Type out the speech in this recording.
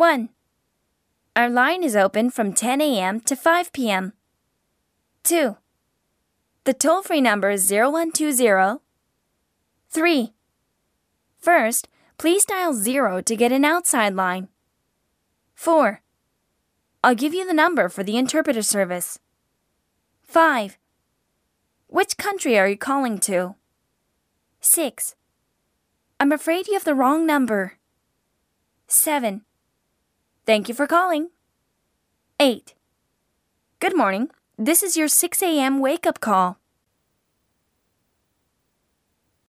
1. Our line is open from 10 a.m. to 5 p.m. 2. The toll-free number is 0120. 3. First, please dial 0 to get an outside line. 4. I'll give you the number for the interpreter service. 5. Which country are you calling to? 6. I'm afraid you have the wrong number. 7. Thank you for calling. 8. Good morning. This is your 6 a.m. wake-up call.